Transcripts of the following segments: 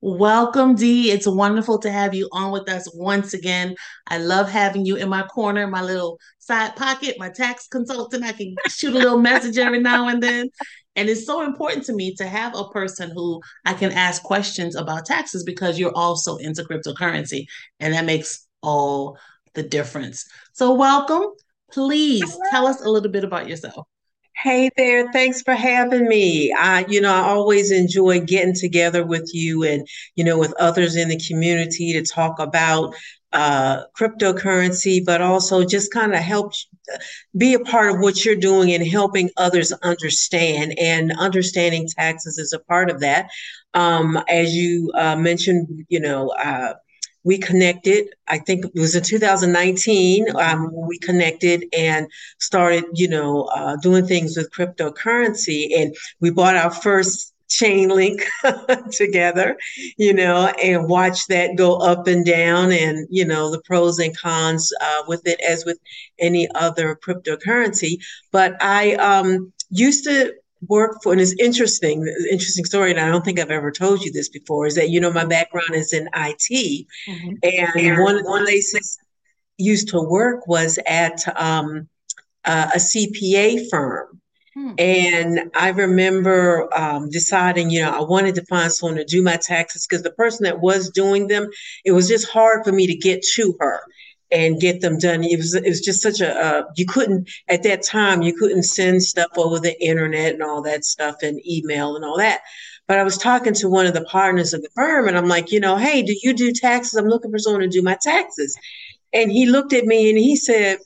Welcome, Dee. It's wonderful to have you on with us once again. I love having you in my corner, my little side pocket, my tax consultant. I can shoot a little message every now and then. And it's so important to me to have a person who I can ask questions about taxes, because you're also into cryptocurrency, and that makes all the difference. So welcome. Please tell us a little bit about yourself. Hey there. Thanks for having me. I always enjoy getting together with you and, with others in the community to talk about cryptocurrency, but also just kind of help be a part of what you're doing and helping others understand, and understanding taxes is a part of that. As you mentioned, we connected, I think it was in 2019, we connected and started, doing things with cryptocurrency, and we bought our first chain link together, and watched that go up and down, and, the pros and cons with it, as with any other cryptocurrency. But I used to work for, and it's interesting story, and I don't think I've ever told you this before, is that, my background is in IT. Mm-hmm. And one of the places I used to work was at a CPA firm. Mm-hmm. And I remember deciding, I wanted to find someone to do my taxes, because the person that was doing them, it was just hard for me to get to her and get them done. It was just such a, you couldn't send stuff over the internet and all that stuff, and email and all that. But I was talking to one of the partners of the firm, and I'm like, hey, do you do taxes? I'm looking for someone to do my taxes. And he looked at me and he said,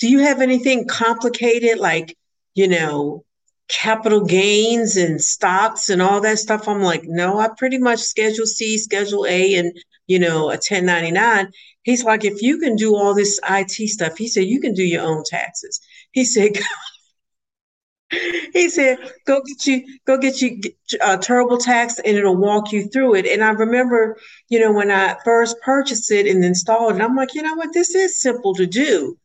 do you have anything complicated, like, capital gains and stocks and all that stuff? I'm like, no, I pretty much schedule C, schedule A, and, a 1099. He's like, if you can do all this IT stuff, he said, you can do your own taxes. He said, go get you TurboTax, and it'll walk you through it. And I remember, when I first purchased it and installed it, I'm like, what, this is simple to do.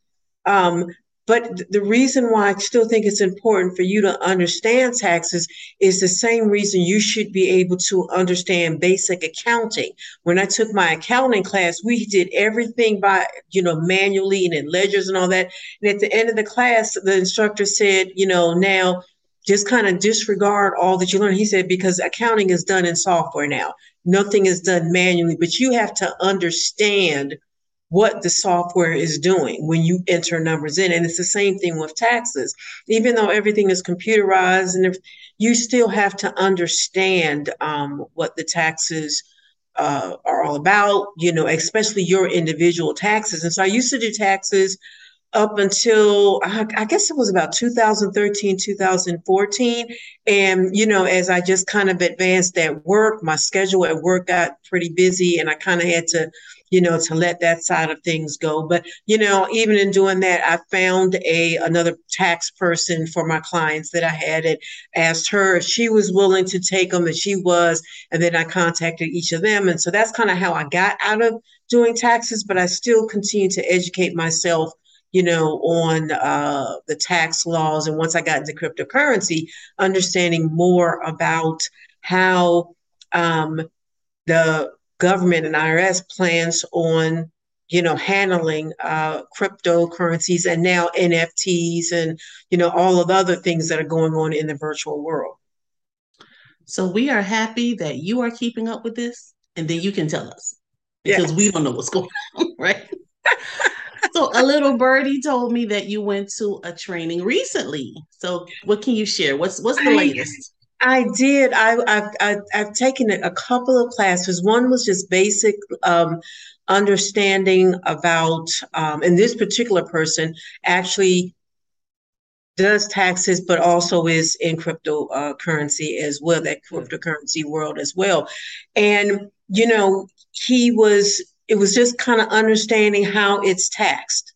But the reason why I still think it's important for you to understand taxes is the same reason you should be able to understand basic accounting. When I took my accounting class, we did everything by, manually, and in ledgers and all that. And at the end of the class, the instructor said, now just kind of disregard all that you learned. He said, because accounting is done in software now. Nothing is done manually, but you have to understand what the software is doing when you enter numbers in. And it's the same thing with taxes. Even though everything is computerized, and you still have to understand what the taxes are all about, especially your individual taxes. And so I used to do taxes up until, I guess it was about 2013, 2014. And, as I just kind of advanced at work, my schedule at work got pretty busy, and I kind of had to, to let that side of things go. But, even in doing that, I found another tax person for my clients that I had, and asked her if she was willing to take them, and she was, and then I contacted each of them. And so that's kind of how I got out of doing taxes, but I still continue to educate myself, on the tax laws. And once I got into cryptocurrency, understanding more about how the government and IRS plans on, handling cryptocurrencies, and now NFTs, and, all of the other things that are going on in the virtual world. So we are happy that you are keeping up with this, and then you can tell us, because we don't know what's going on, right? So a little birdie told me that you went to a training recently. So what can you share? What's the latest? I did. I've taken a couple of classes. One was just basic understanding about, and this particular person actually does taxes, but also is in cryptocurrency as well, that cryptocurrency world as well. And, it was just kind of understanding how it's taxed.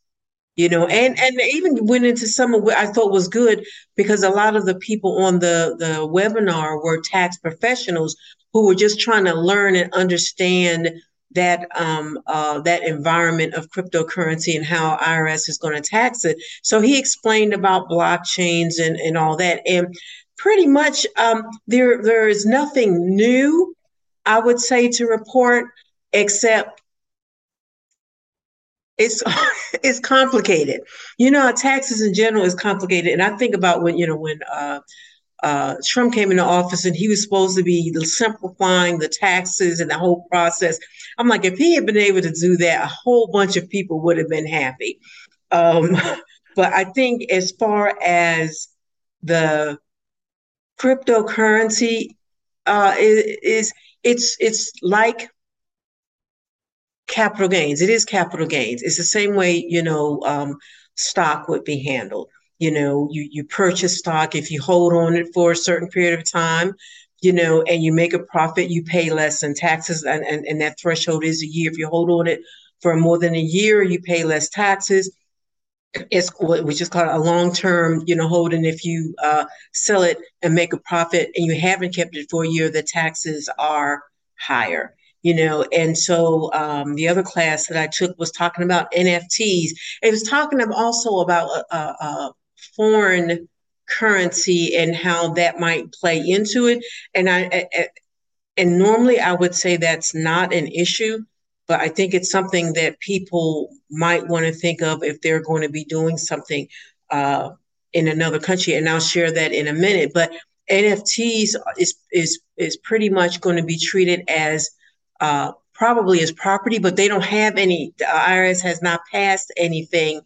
And even went into some of what I thought was good, because a lot of the people on the webinar were tax professionals who were just trying to learn and understand that that environment of cryptocurrency and how IRS is going to tax it. So he explained about blockchains and all that. And pretty much there is nothing new. I would say to report, except it's complicated. You know, taxes in general is complicated. And I think about when Trump came into office and he was supposed to be simplifying the taxes and the whole process. I'm like, if he had been able to do that, a whole bunch of people would have been happy. But I think as far as the cryptocurrency it's like capital gains. It is capital gains. It's the same way, stock would be handled. You purchase stock. If you hold on it for a certain period of time, and you make a profit, you pay less in taxes. And that threshold is a year. If you hold on it for more than a year, you pay less taxes. It's what we just call a long-term, hold. And if you sell it and make a profit and you haven't kept it for a year, the taxes are higher. And so the other class that I took was talking about NFTs. It was talking also about foreign currency and how that might play into it. And I normally I would say that's not an issue, but I think it's something that people might want to think of if they're going to be doing something in another country. And I'll share that in a minute. But NFTs is pretty much going to be treated as probably as property, but they don't have any, the IRS has not passed anything,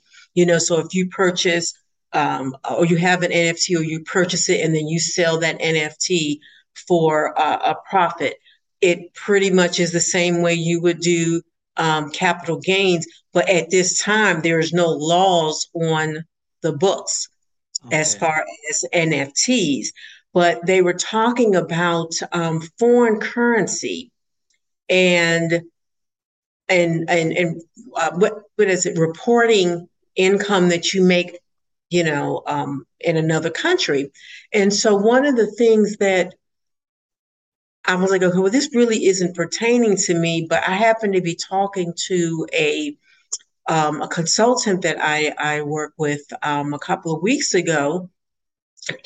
so if you purchase or you have an NFT or you purchase it and then you sell that NFT for a profit, it pretty much is the same way you would do capital gains. But at this time, there is no laws on the books as far as NFTs, but they were talking about foreign currency. And what is it? Reporting income that you make, in another country. And so one of the things that I was like, okay, well, this really isn't pertaining to me, but I happened to be talking to a consultant that I work with a couple of weeks ago,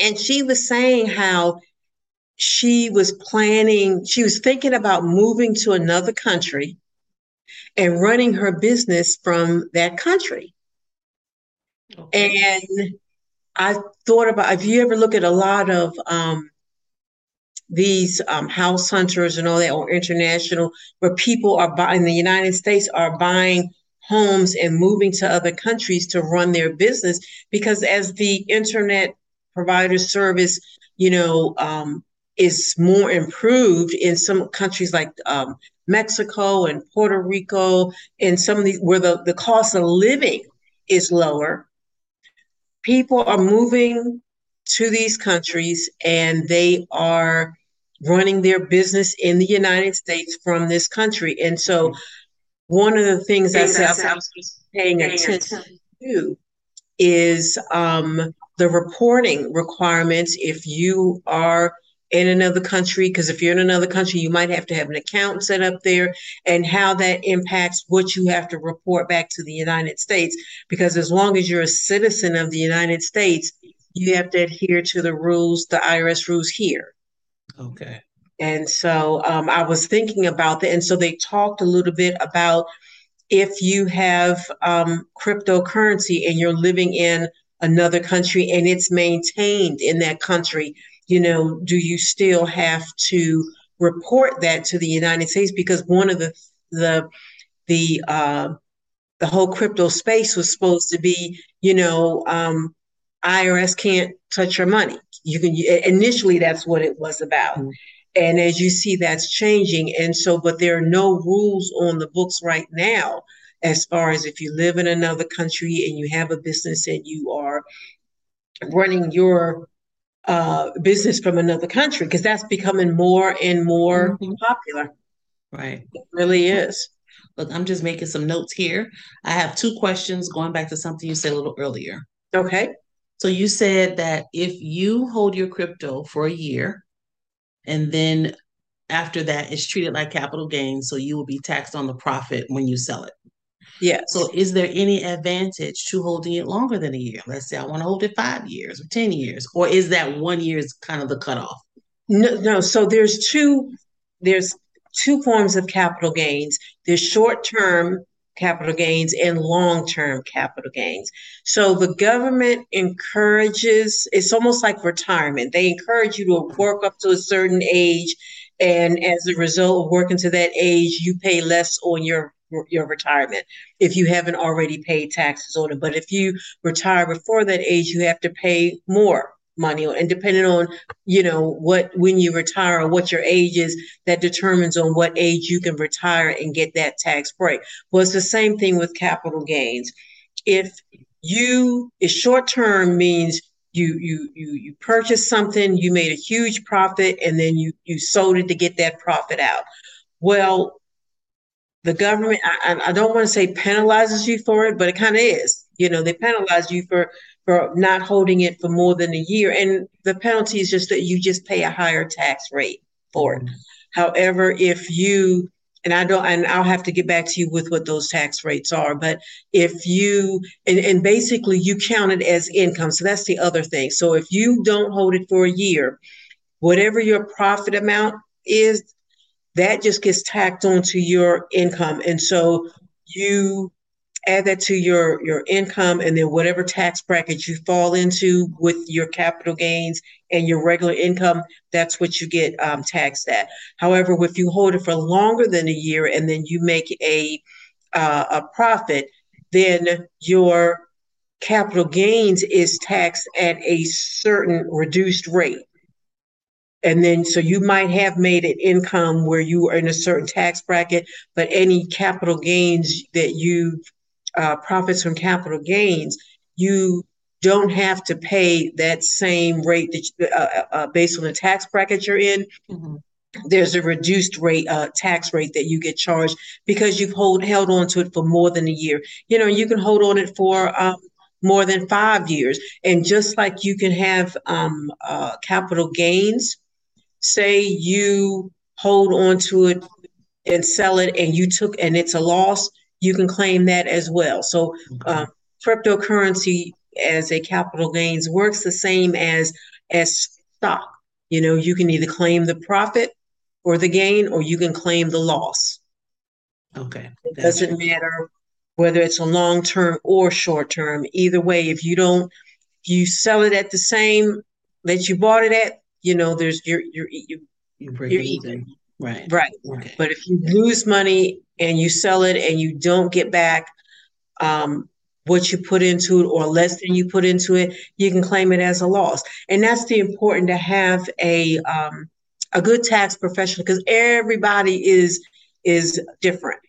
and she was saying how she was thinking about moving to another country and running her business from that country. Okay. And I thought about, if you ever look at a lot of these house hunters and all that, or international, where people are buying, in the United States are buying homes and moving to other countries to run their business, because as the internet provider service, is more improved in some countries like Mexico and Puerto Rico, and some of these where the cost of living is lower. People are moving to these countries and they are running their business in the United States from this country. And so one of the things I was paying attention to is the reporting requirements if you are in another country, because if you're in another country, you might have to have an account set up there, and how that impacts what you have to report back to the United States. Because as long as you're a citizen of the United States, you have to adhere to the rules, the IRS rules here. Okay. And so I was thinking about that. And so they talked a little bit about if you have cryptocurrency and you're living in another country and it's maintained in that country, do you still have to report that to the United States? Because one of the whole crypto space was supposed to be, IRS can't touch your money. Initially, that's what it was about. Mm-hmm. And as you see, that's changing. And so, but there are no rules on the books right now, as far as if you live in another country and you have a business and you are running your business from another country, because that's becoming more and more popular. Right. It really is. Look, I'm just making some notes here. I have two questions going back to something you said a little earlier. Okay. So you said that if you hold your crypto for a year and then after that it's treated like capital gains, so you will be taxed on the profit when you sell it. Yeah. So is there any advantage to holding it longer than a year? Let's say I want to hold it 5 years or 10 years, or is that 1 year is kind of the cutoff? No. So there's two forms of capital gains. There's short-term capital gains and long-term capital gains. So the government encourages, it's almost like retirement. They encourage you to work up to a certain age. And as a result of working to that age, you pay less on your retirement if you haven't already paid taxes on it. But if you retire before that age, you have to pay more money. And depending on, you know, when you retire or what your age is, that determines on what age you can retire and get that tax break. Well, it's the same thing with capital gains. If short term means you purchased something, you made a huge profit, and then you sold it to get that profit out. Well, the government, I don't want to say penalizes you for it, but it kind of is. You know, they penalize you for not holding it for more than a year. And the penalty is just that you just pay a higher tax rate for it. However, if you, and I'll have to get back to you with what those tax rates are, but if you, and basically you count it as income. So that's the other thing. So if you don't hold it for a year, whatever your profit amount is, that just gets tacked onto your income. And so you add that to your income, and then whatever tax bracket you fall into with your capital gains and your regular income, that's what you get taxed at. However, if you hold it for longer than a year and then you make a profit, then your capital gains is taxed at a certain reduced rate. And then, so you might have made an income where you are in a certain tax bracket, but any capital gains that you profits from capital gains, you don't have to pay that same rate that you, based on the tax bracket you're in. Mm-hmm. There's a reduced rate, tax rate that you get charged because you've held on to it for more than a year. You know, you can hold on it for more than 5 years. And just like you can have capital gains, say you hold on to it and sell it and and it's a loss, you can claim that as well. So cryptocurrency as a capital gains works the same as stock. You know, you can either claim the profit or the gain, or you can claim the loss. Okay. It doesn't matter whether it's a long-term or short-term. Either way, if you sell it at the same that you bought it at, you know, there's you break even. Right. Right. Okay. But if you lose money and you sell it and you don't get back what you put into it or less than you put into it, you can claim it as a loss. And that's the important to have a good tax professional, because everybody is different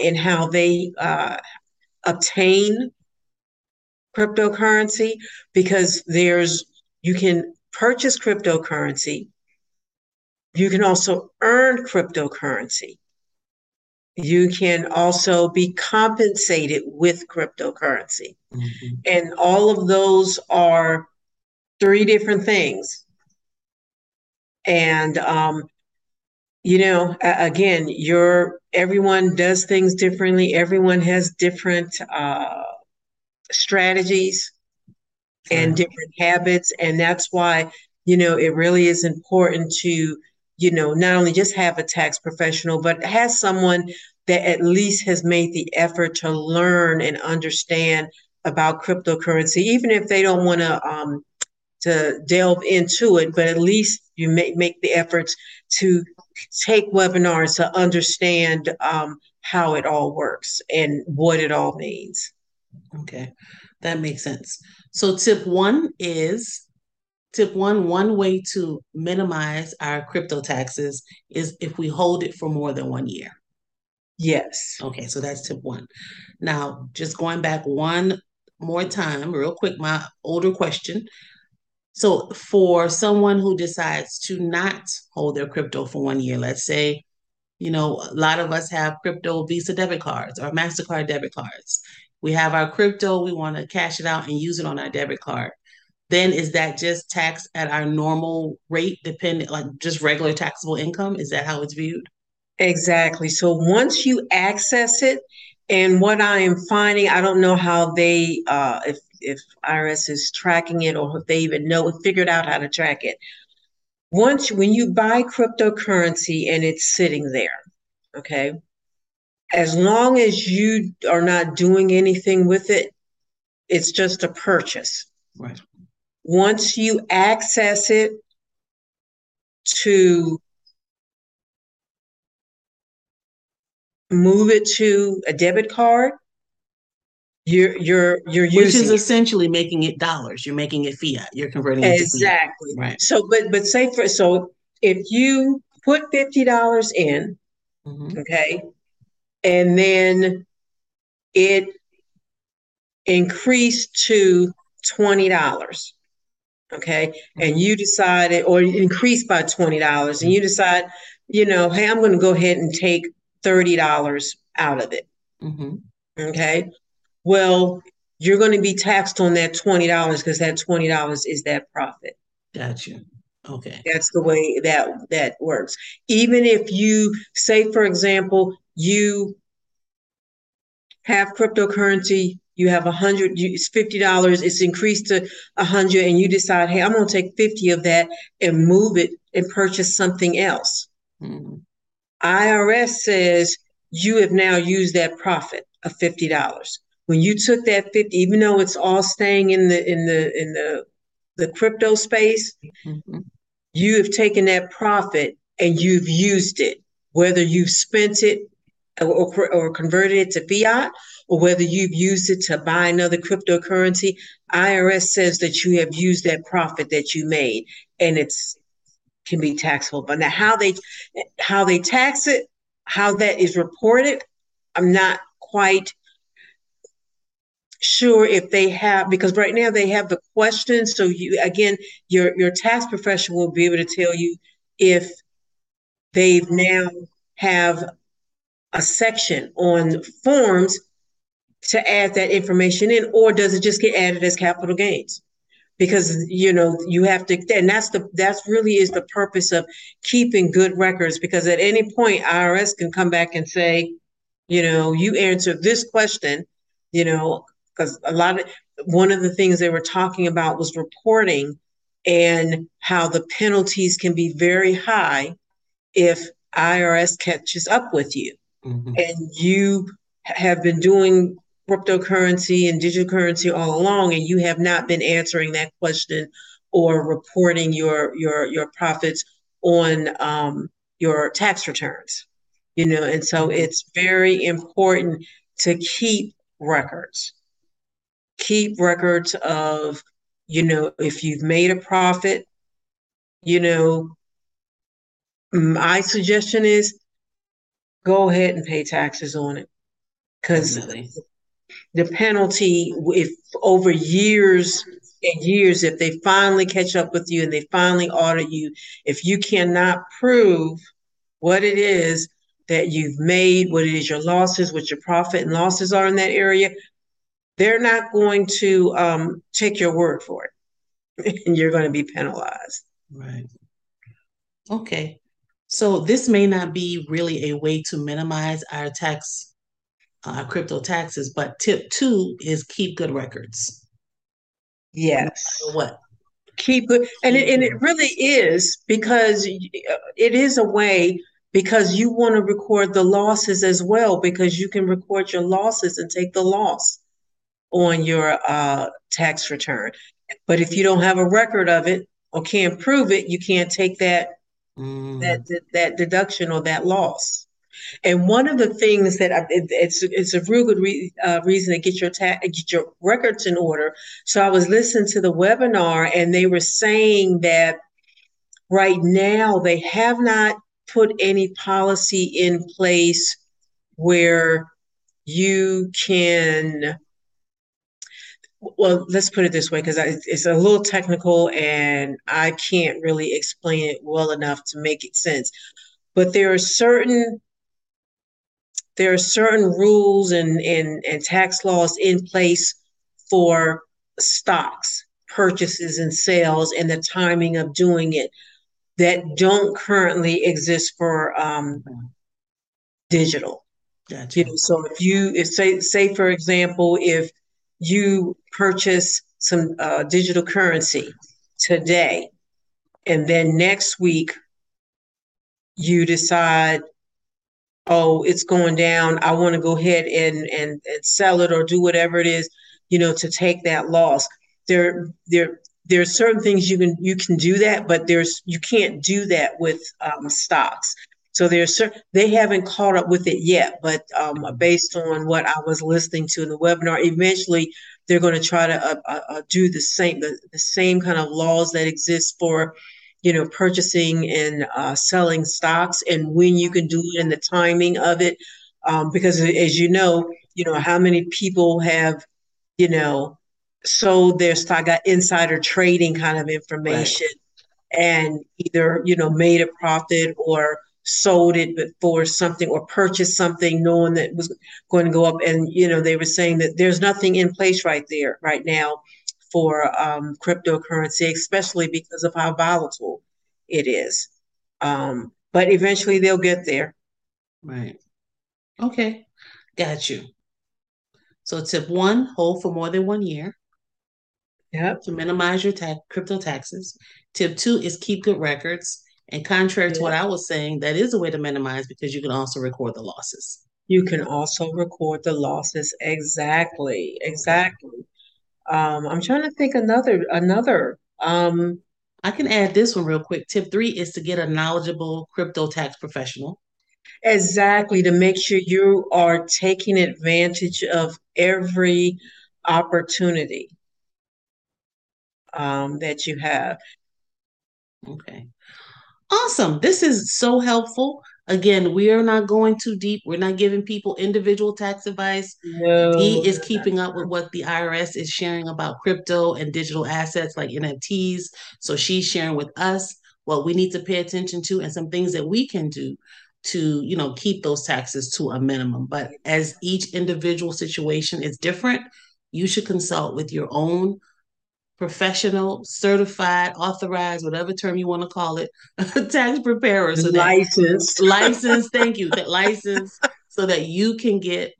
in how they obtain cryptocurrency, because you can purchase cryptocurrency. You can also earn cryptocurrency. You can also be compensated with cryptocurrency. Mm-hmm. And all of those are three different things. And, you know, again, everyone does things differently. Everyone has different strategies and different habits. And that's why, you know, it really is important to, you know, not only just have a tax professional, but has someone that at least has made the effort to learn and understand about cryptocurrency, even if they don't want to delve into it, but at least you make the efforts to take webinars to understand how it all works and what it all means. Okay, that makes sense. So Tip one way to minimize our crypto taxes is if we hold it for more than 1 year. Yes. Okay, so that's tip one. Now, just going back one more time, real quick, my older question. So for someone who decides to not hold their crypto for 1 year, let's say, you know, a lot of us have crypto Visa debit cards or MasterCard debit cards. We have our crypto, we want to cash it out and use it on our debit card. Then is that just taxed at our normal rate, dependent, like just regular taxable income? Is that how it's viewed? Exactly. So once you access it, and what I am finding, I don't know how they, if IRS is tracking it or if they even figured out how to track it. when you buy cryptocurrency and it's sitting there, okay, as long as you are not doing anything with it, it's just a purchase. Right. Once you access it to move it to a debit card, you're using, which is essentially making it dollars. You're making it fiat. You're converting it exactly to fiat. Right. So, but say for if you put $50 in, mm-hmm. okay, and then it increased to $20, okay, mm-hmm. and you decided, or increased by $20, mm-hmm. and you decide, you know, hey, I'm going to go ahead and take $30 out of it. Mm-hmm. Okay. Well, you're going to be taxed on that $20 because that $20 is that profit. Gotcha. Okay. That's the way that works. Even if you say, for example, you have cryptocurrency, you have $50, it's increased to $100, and you decide, hey, I'm going to take 50 of that and move it and purchase something else. Mm-hmm. IRS says you have now used that profit of $50. When you took that 50, even though it's all staying in the crypto space, mm-hmm. you have taken that profit and you've used it, whether you've spent it or converted it to fiat, or whether you've used it to buy another cryptocurrency. IRS says that you have used that profit that you made, and it's can be taxable. But now how they tax it, how that is reported, I'm not quite sure if they have, because right now they have the question. So you, again, your tax professional will be able to tell you if they've now have a section on forms to add that information in, or does it just get added as capital gains? Because, you know, you have to, and that's really is the purpose of keeping good records, because at any point IRS can come back and say, you know, you answered this question, you know, because one of the things they were talking about was reporting and how the penalties can be very high if IRS catches up with you, mm-hmm. and you have been doing cryptocurrency and digital currency all along, and you have not been answering that question or reporting your profits on your tax returns, you know. And so it's very important to keep records of, you know, if you've made a profit. You know, my suggestion is go ahead and pay taxes on it, because the penalty, if over years and years, if they finally catch up with you and they finally audit you, if you cannot prove what it is that you've made, what it is your losses, what your profit and losses are in that area, they're not going to take your word for it, and you're going to be penalized. Right. Okay. So this may not be really a way to minimize our tax, crypto taxes, but tip 2 is keep good records. Yes. No matter what? Keep good. And it really is, because it is a way, because you want to record the losses as well, because you can record your losses and take the loss on your tax return. But if you don't have a record of it or can't prove it, you can't take that deduction or that loss. And one of the things that it's a real good reason to get your records in order. So I was listening to the webinar, and they were saying that right now they have not put any policy in place where you can. Well, let's put it this way, because it's a little technical and I can't really explain it well enough to make it sense. But there are certain rules and tax laws in place for stocks, purchases and sales, and the timing of doing it that don't currently exist for digital. Gotcha. You know, so say for example, if you purchase some digital currency today, And then next week, you decide, oh, it's going down. I want to go ahead and sell it or do whatever it is, you know, to take that loss. There are certain things you can do that, but you can't do that with stocks. So they haven't caught up with it yet, but based on what I was listening to in the webinar, eventually they're going to try to do the same kind of laws that exist for, you know, purchasing and selling stocks, and when you can do it and the timing of it, because as you know how many people have, you know, sold their stock, got insider trading kind of information, right, and either, you know, made a profit or sold it before something or purchased something knowing that it was going to go up. And, you know, they were saying that there's nothing in place right now for cryptocurrency, especially because of how volatile it is. But eventually they'll get there. Right. Okay. Got you. So tip 1, hold for more than 1 year. Yep. To minimize your crypto taxes. Tip 2 is keep good records. And contrary to what I was saying, that is a way to minimize, because you can also record the losses. You can also record the losses. Exactly. Exactly. I'm trying to think another. I can add this one real quick. Tip 3 is to get a knowledgeable crypto tax professional. Exactly. To make sure you are taking advantage of every opportunity that you have. Okay. Awesome. This is so helpful. Again, we are not going too deep. We're not giving people individual tax advice. No, Dee is keeping up with what the IRS is sharing about crypto and digital assets like NFTs. So she's sharing with us what we need to pay attention to and some things that we can do to, you know, keep those taxes to a minimum. But as each individual situation is different, you should consult with your own professional, certified, authorized, whatever term you want to call it, tax preparer. So licensed. Thank you. That license, so that you can get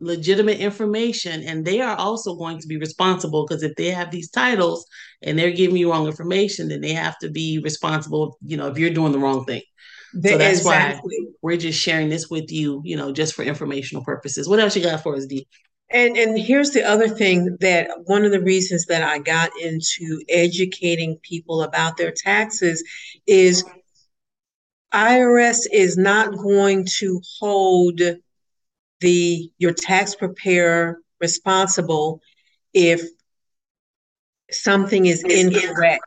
legitimate information. And they are also going to be responsible, because if they have these titles and they're giving you wrong information, then they have to be responsible, you know, if you're doing the wrong thing. So that's exactly why we're just sharing this with you, you know, just for informational purposes. What else you got for us, Dee? And here's the other thing, that one of the reasons that I got into educating people about their taxes is IRS is not going to hold your tax preparer responsible if something is incorrect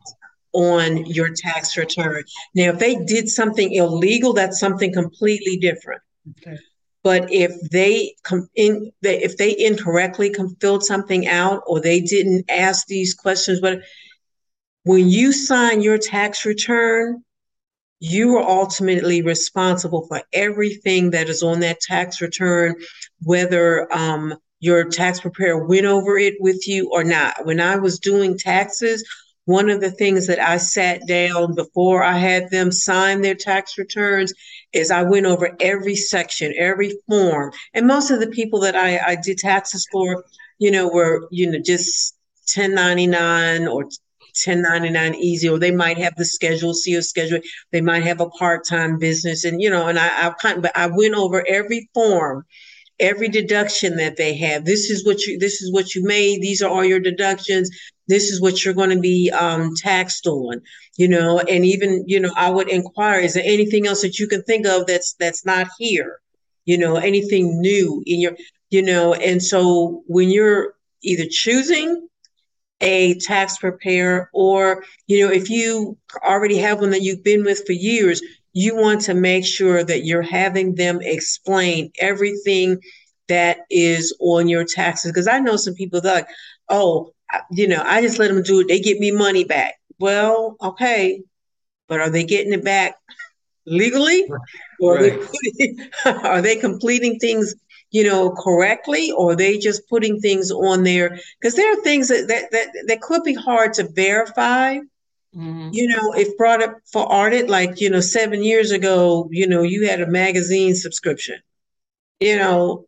on your tax return. Now, if they did something illegal, that's something completely different. Okay. But if they incorrectly filled something out, or they didn't ask these questions, but when you sign your tax return, you are ultimately responsible for everything that is on that tax return, whether your tax preparer went over it with you or not. When I was doing taxes, one of the things that I sat down before I had them sign their tax returns is I went over every section, every form. And most of the people that I did taxes for, you know, were, you know, just 1099 or 1099 easy, or they might have the schedule C or schedule. They might have a part-time business. And, you know, and I went over every form, every deduction that they have. This is what you made. These are all your deductions. This is what you're going to be taxed on, you know. And even, you know, I would inquire, is there anything else that you can think of that's not here, you know, anything new in your, you know. And so when you're either choosing a tax preparer, or, you know, if you already have one that you've been with for years, you want to make sure that you're having them explain everything that is on your taxes. Because I know some people that are like, oh, you know, I just let them do it. They get me money back. Well, okay. But are they getting it back legally? Or right. Are they completing things, you know, correctly? Or are they just putting things on there? Because there are things that could be hard to verify. Mm-hmm. You know, if brought up for audit, like, you know, 7 years ago, you know, you had a magazine subscription. You know,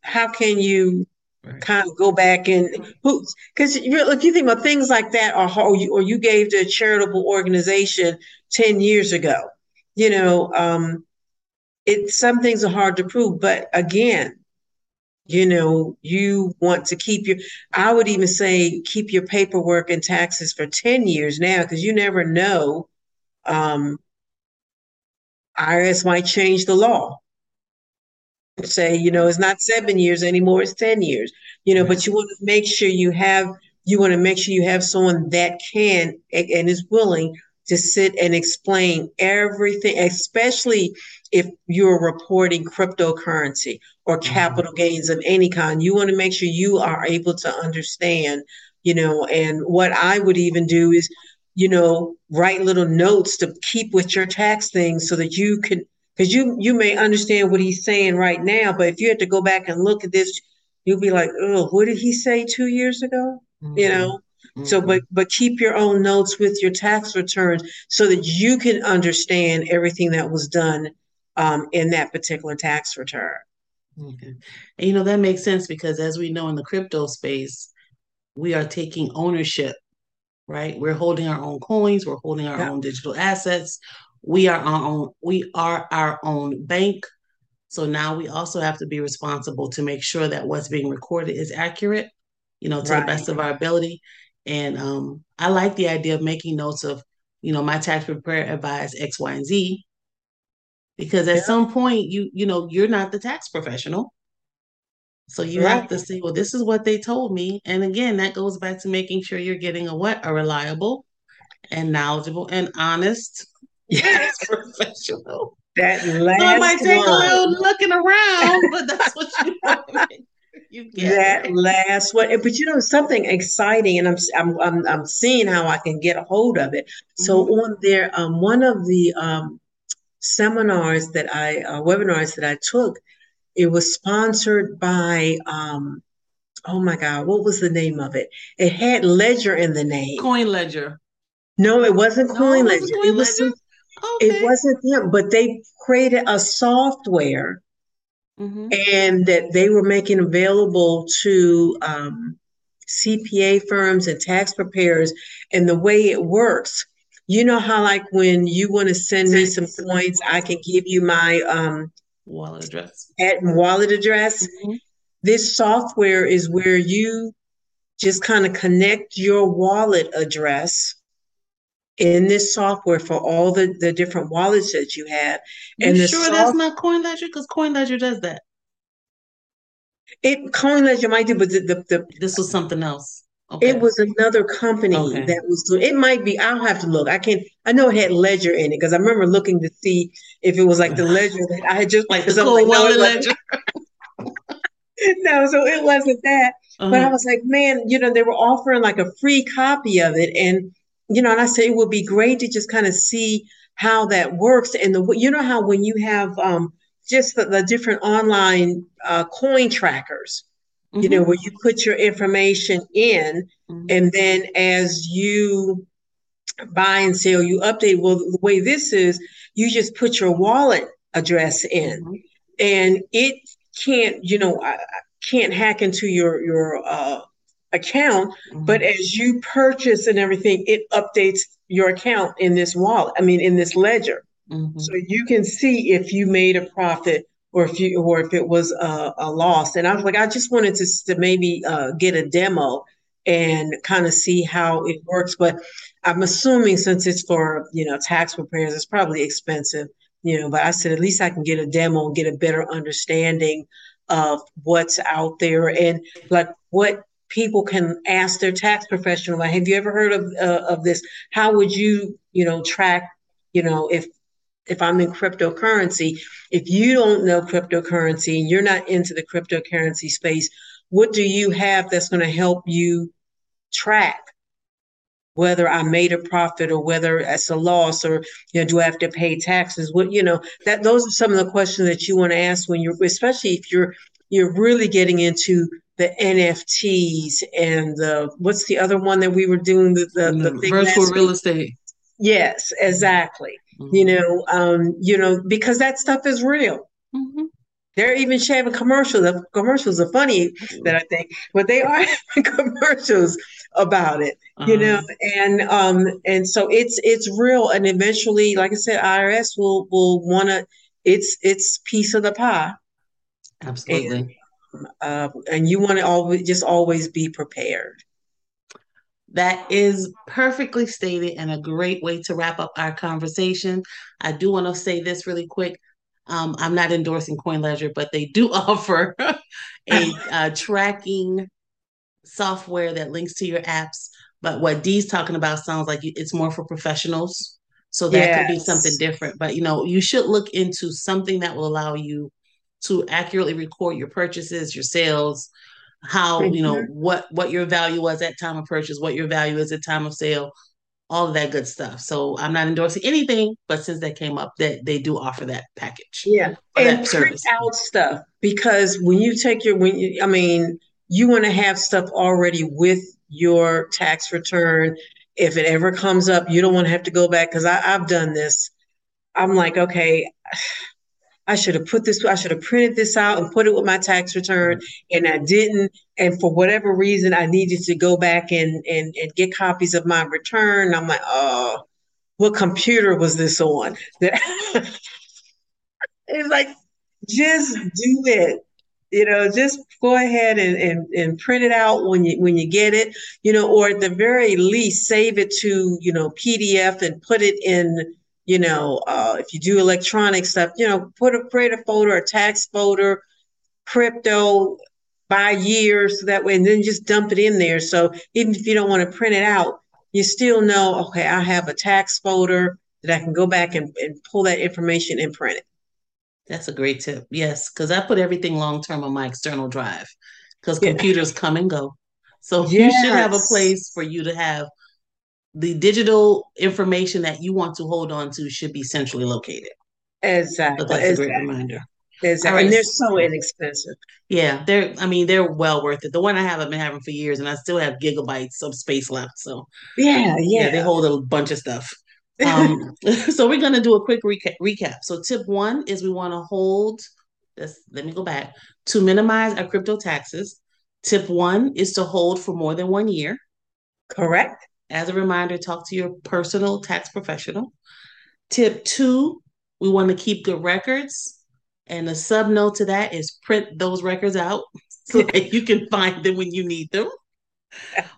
how can you Right. Kind of go back and who, because if you think about things like that, or you gave to a charitable organization 10 years ago, some things are hard to prove. But again, you want to keep keep your paperwork and taxes for 10 years now, because you never know. IRS might change the law. Say, it's not 7 years anymore, it's 10 years, but you want to make sure you have someone that can and is willing to sit and explain everything, especially if you're reporting cryptocurrency or capital gains of any kind. You want to make sure you are able to understand, and what I would even do is, write little notes to keep with your tax things so that you can, because you may understand what he's saying right now, but if you had to go back and look at this, you'll be like, oh, what did he say 2 years ago? Mm-hmm. Mm-hmm. So, but keep your own notes with your tax returns so that you can understand everything that was done in that particular tax return. Okay. And that makes sense, because as we know in the crypto space, we are taking ownership, right? We're holding our own coins. We're holding our own digital assets. We are our own bank. So now we also have to be responsible to make sure that what's being recorded is accurate, to the best of our ability. And I like the idea of making notes of, my tax preparer advised X, Y, and Z, because at some point you're not the tax professional. So you have to say, well, this is what they told me. And again, that goes back to making sure you're getting a reliable and knowledgeable and honest tax professional. That last so I might take one. A little looking around, but that's what you want. You get that last one. But something exciting, and I'm seeing how I can get a hold of it. Mm-hmm. So on there, one of the webinars that I took, it was sponsored by oh my God, what was the name of it? It had ledger in the name. CoinLedger. No, it wasn't CoinLedger. No, it wasn't. It wasn't them, but they created a software, and that they were making available to CPA firms and tax preparers. And the way it works, how like when you want to send me some points, I can give you my wallet address. Wallet address. Mm-hmm. This software is where you just kind of connect your wallet address in this software for all the different wallets that you have. And you sure that's not CoinLedger? Because CoinLedger does that. CoinLedger might do, but this was something else. Okay. It was another company that was doing. It might be. I'll have to look. I know it had ledger in it, because I remember looking to see if it was like the ledger that I had just like the cold wallet ledger. No, so it wasn't that. Uh-huh. But I was like, man, they were offering like a free copy of it, and. And I said it would be great to just kind of see how that works. And how when you have just the different online coin trackers, where you put your information in, and then as you buy and sell, you update. Well, the way this is, you just put your wallet address in, and it can't hack into your account, but as you purchase and everything, it updates your account in this wallet. I mean, in this ledger, so you can see if you made a profit or if it was a loss. And I was like, I just wanted to maybe get a demo and kind of see how it works. But I'm assuming since it's for tax preparers, it's probably expensive. But I said at least I can get a demo and get a better understanding of what's out there and like what. People can ask their tax professional, like, have you ever heard of this? How would you, track, if I'm in cryptocurrency, if you don't know cryptocurrency and you're not into the cryptocurrency space, what do you have that's going to help you track whether I made a profit or whether it's a loss or, do I have to pay taxes? What, that those are some of the questions that you want to ask when especially if you're really getting into the NFTs and what's the other one that we were doing? The thing virtual real estate. Yes, exactly. Because that stuff is real. They're even shaving commercials. Commercials are funny that I think, but they are having commercials about it, you know. And so it's real. And eventually, like I said, IRS will want to. It's piece of the pie. Absolutely. And you want to always be prepared. That is perfectly stated and a great way to wrap up our conversation. I do want to say this really quick. I'm not endorsing CoinLedger, but they do offer a tracking software that links to your apps. But what Dee's talking about sounds like it's more for professionals. So that could be something different. But, you know, you should look into something that will allow you to accurately record your purchases, your sales, how, you know, what your value was at time of purchase, what your value is at time of sale, all of that good stuff. So I'm not endorsing anything, but since that came up, that they do offer that package. Yeah. And print out stuff, because when you take your, you want to have stuff already with your tax return. If it ever comes up, you don't want to have to go back. Cause I've done this. I'm like, okay, I should have printed this out and put it with my tax return, and I didn't. And for whatever reason, I needed to go back and get copies of my return. And I'm like, oh, what computer was this on? It's like, just do it. You know, just go ahead and print it out when you get it, you know, or at the very least, save it to, you know, PDF and put it in, you know, if you do electronic stuff, you know, create a folder, a tax folder, crypto by year, so that way, and then just dump it in there. So even if you don't want to print it out, you still know, okay, I have a tax folder that I can go back and pull that information and print it. That's a great tip. Yes, because I put everything long-term on my external drive, because computers come and go. So you should have a place for you to have the digital information that you want to hold on to should be centrally located. Exactly. So that's a great reminder. Exactly. Right. And they're so inexpensive. Yeah. They're well worth it. The one I haven't been having for years, and I still have gigabytes of space left. So yeah they hold a bunch of stuff. So we're going to do a quick recap. So tip one is we want to hold this. Let me go back to minimize our crypto taxes. Tip one is to hold for more than 1 year. Correct. As a reminder, talk to your personal tax professional. Tip two, we want to keep good records. And a sub note to that is print those records out so that you can find them when you need them,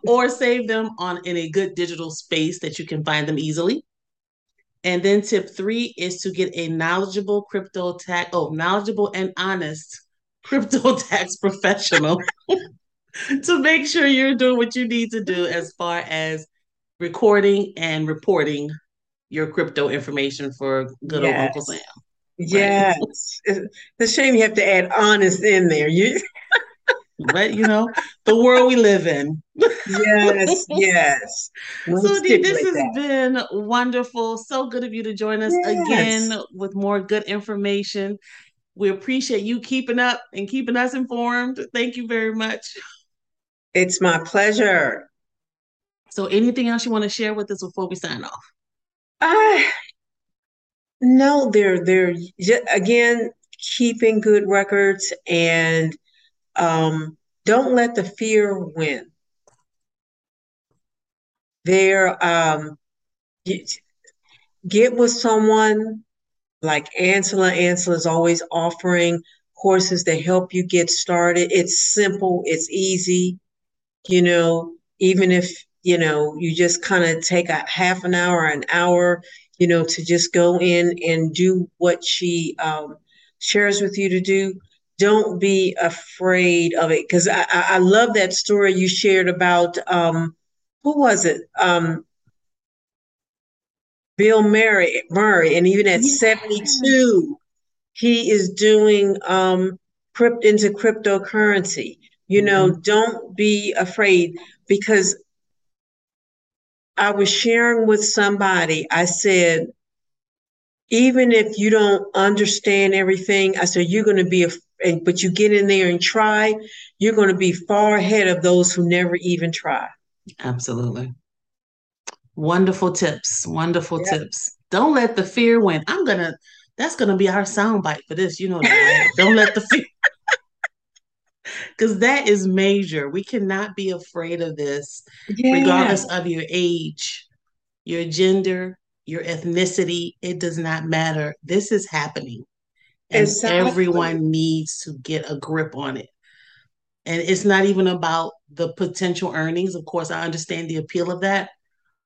or save them in a good digital space that you can find them easily. And then tip three is to get a knowledgeable and honest crypto tax professional to make sure you're doing what you need to do as far as recording and reporting your crypto information for good old Uncle Sam. Right? Yes. It's a shame you have to add honest in there. Right? You know, the world we live in. Yes. So Dee, this has been wonderful. So good of you to join us again with more good information. We appreciate you keeping up and keeping us informed. Thank you very much. It's my pleasure. So anything else you want to share with us before we sign off? No, they're again, keeping good records, and don't let the fear win. Get with someone like Angela. Angela's always offering courses that help you get started. It's simple. It's easy. You know, even if, you know, you just kind of take a half an hour, an hour, you know, to just go in and do what she shares with you to do. Don't be afraid of it. Because I love that story you shared about, who was it? Bill Murray. And even at 72, he is doing into cryptocurrency. You know, don't be afraid, because I was sharing with somebody, I said, even if you don't understand everything, I said, you're going to be, but you get in there and try, you're going to be far ahead of those who never even try. Absolutely. Wonderful tips. Don't let the fear win. I'm going to That's gonna be our soundbite for this. You know, don't let the fear, because that is major. We cannot be afraid of this, regardless of your age, your gender, your ethnicity. It does not matter. This is happening, and everyone needs to get a grip on it. And it's not even about the potential earnings. Of course, I understand the appeal of that,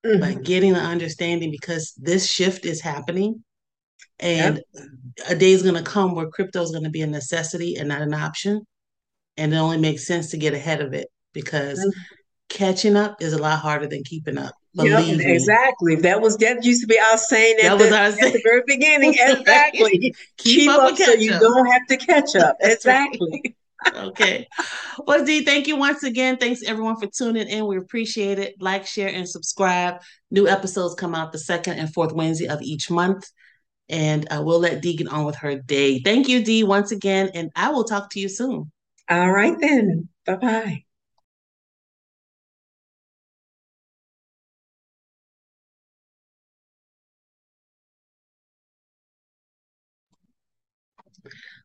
but getting the understanding, because this shift is happening. And a day is going to come where crypto is going to be a necessity and not an option. And it only makes sense to get ahead of it, because catching up is a lot harder than keeping up. Believe me. Exactly. That used to be our saying at the very beginning. Exactly. Keep up so you don't have to catch up. Exactly. Okay. Well, Dee, thank you once again. Thanks everyone for tuning in. We appreciate it. Like, share, and subscribe. New episodes come out the second and fourth Wednesday of each month. And we'll let Dee get on with her day. Thank you, Dee, once again. And I will talk to you soon. All right, then. Bye-bye.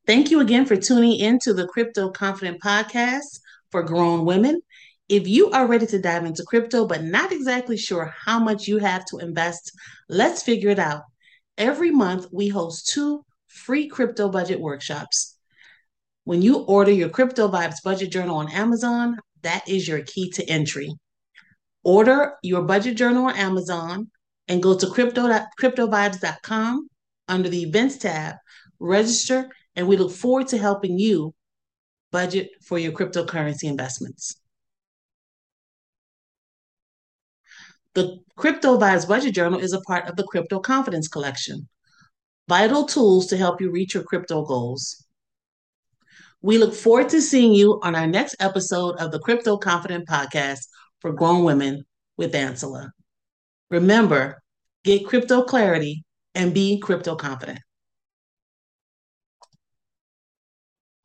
Thank you again for tuning in to the Crypto Confident Podcast for grown women. If you are ready to dive into crypto, but not exactly sure how much you have to invest, let's figure it out. Every month, we host 2 free crypto budget workshops. When you order your Crypto Vibes budget journal on Amazon, that is your key to entry. Order your budget journal on Amazon and go to cryptovibes.com under the events tab, register, and we look forward to helping you budget for your cryptocurrency investments. The Crypto Vibes Budget Journal is a part of the Crypto Confidence Collection, vital tools to help you reach your crypto goals. We look forward to seeing you on our next episode of the Crypto Confident Podcast for grown women with Angela. Remember, get crypto clarity and be crypto confident.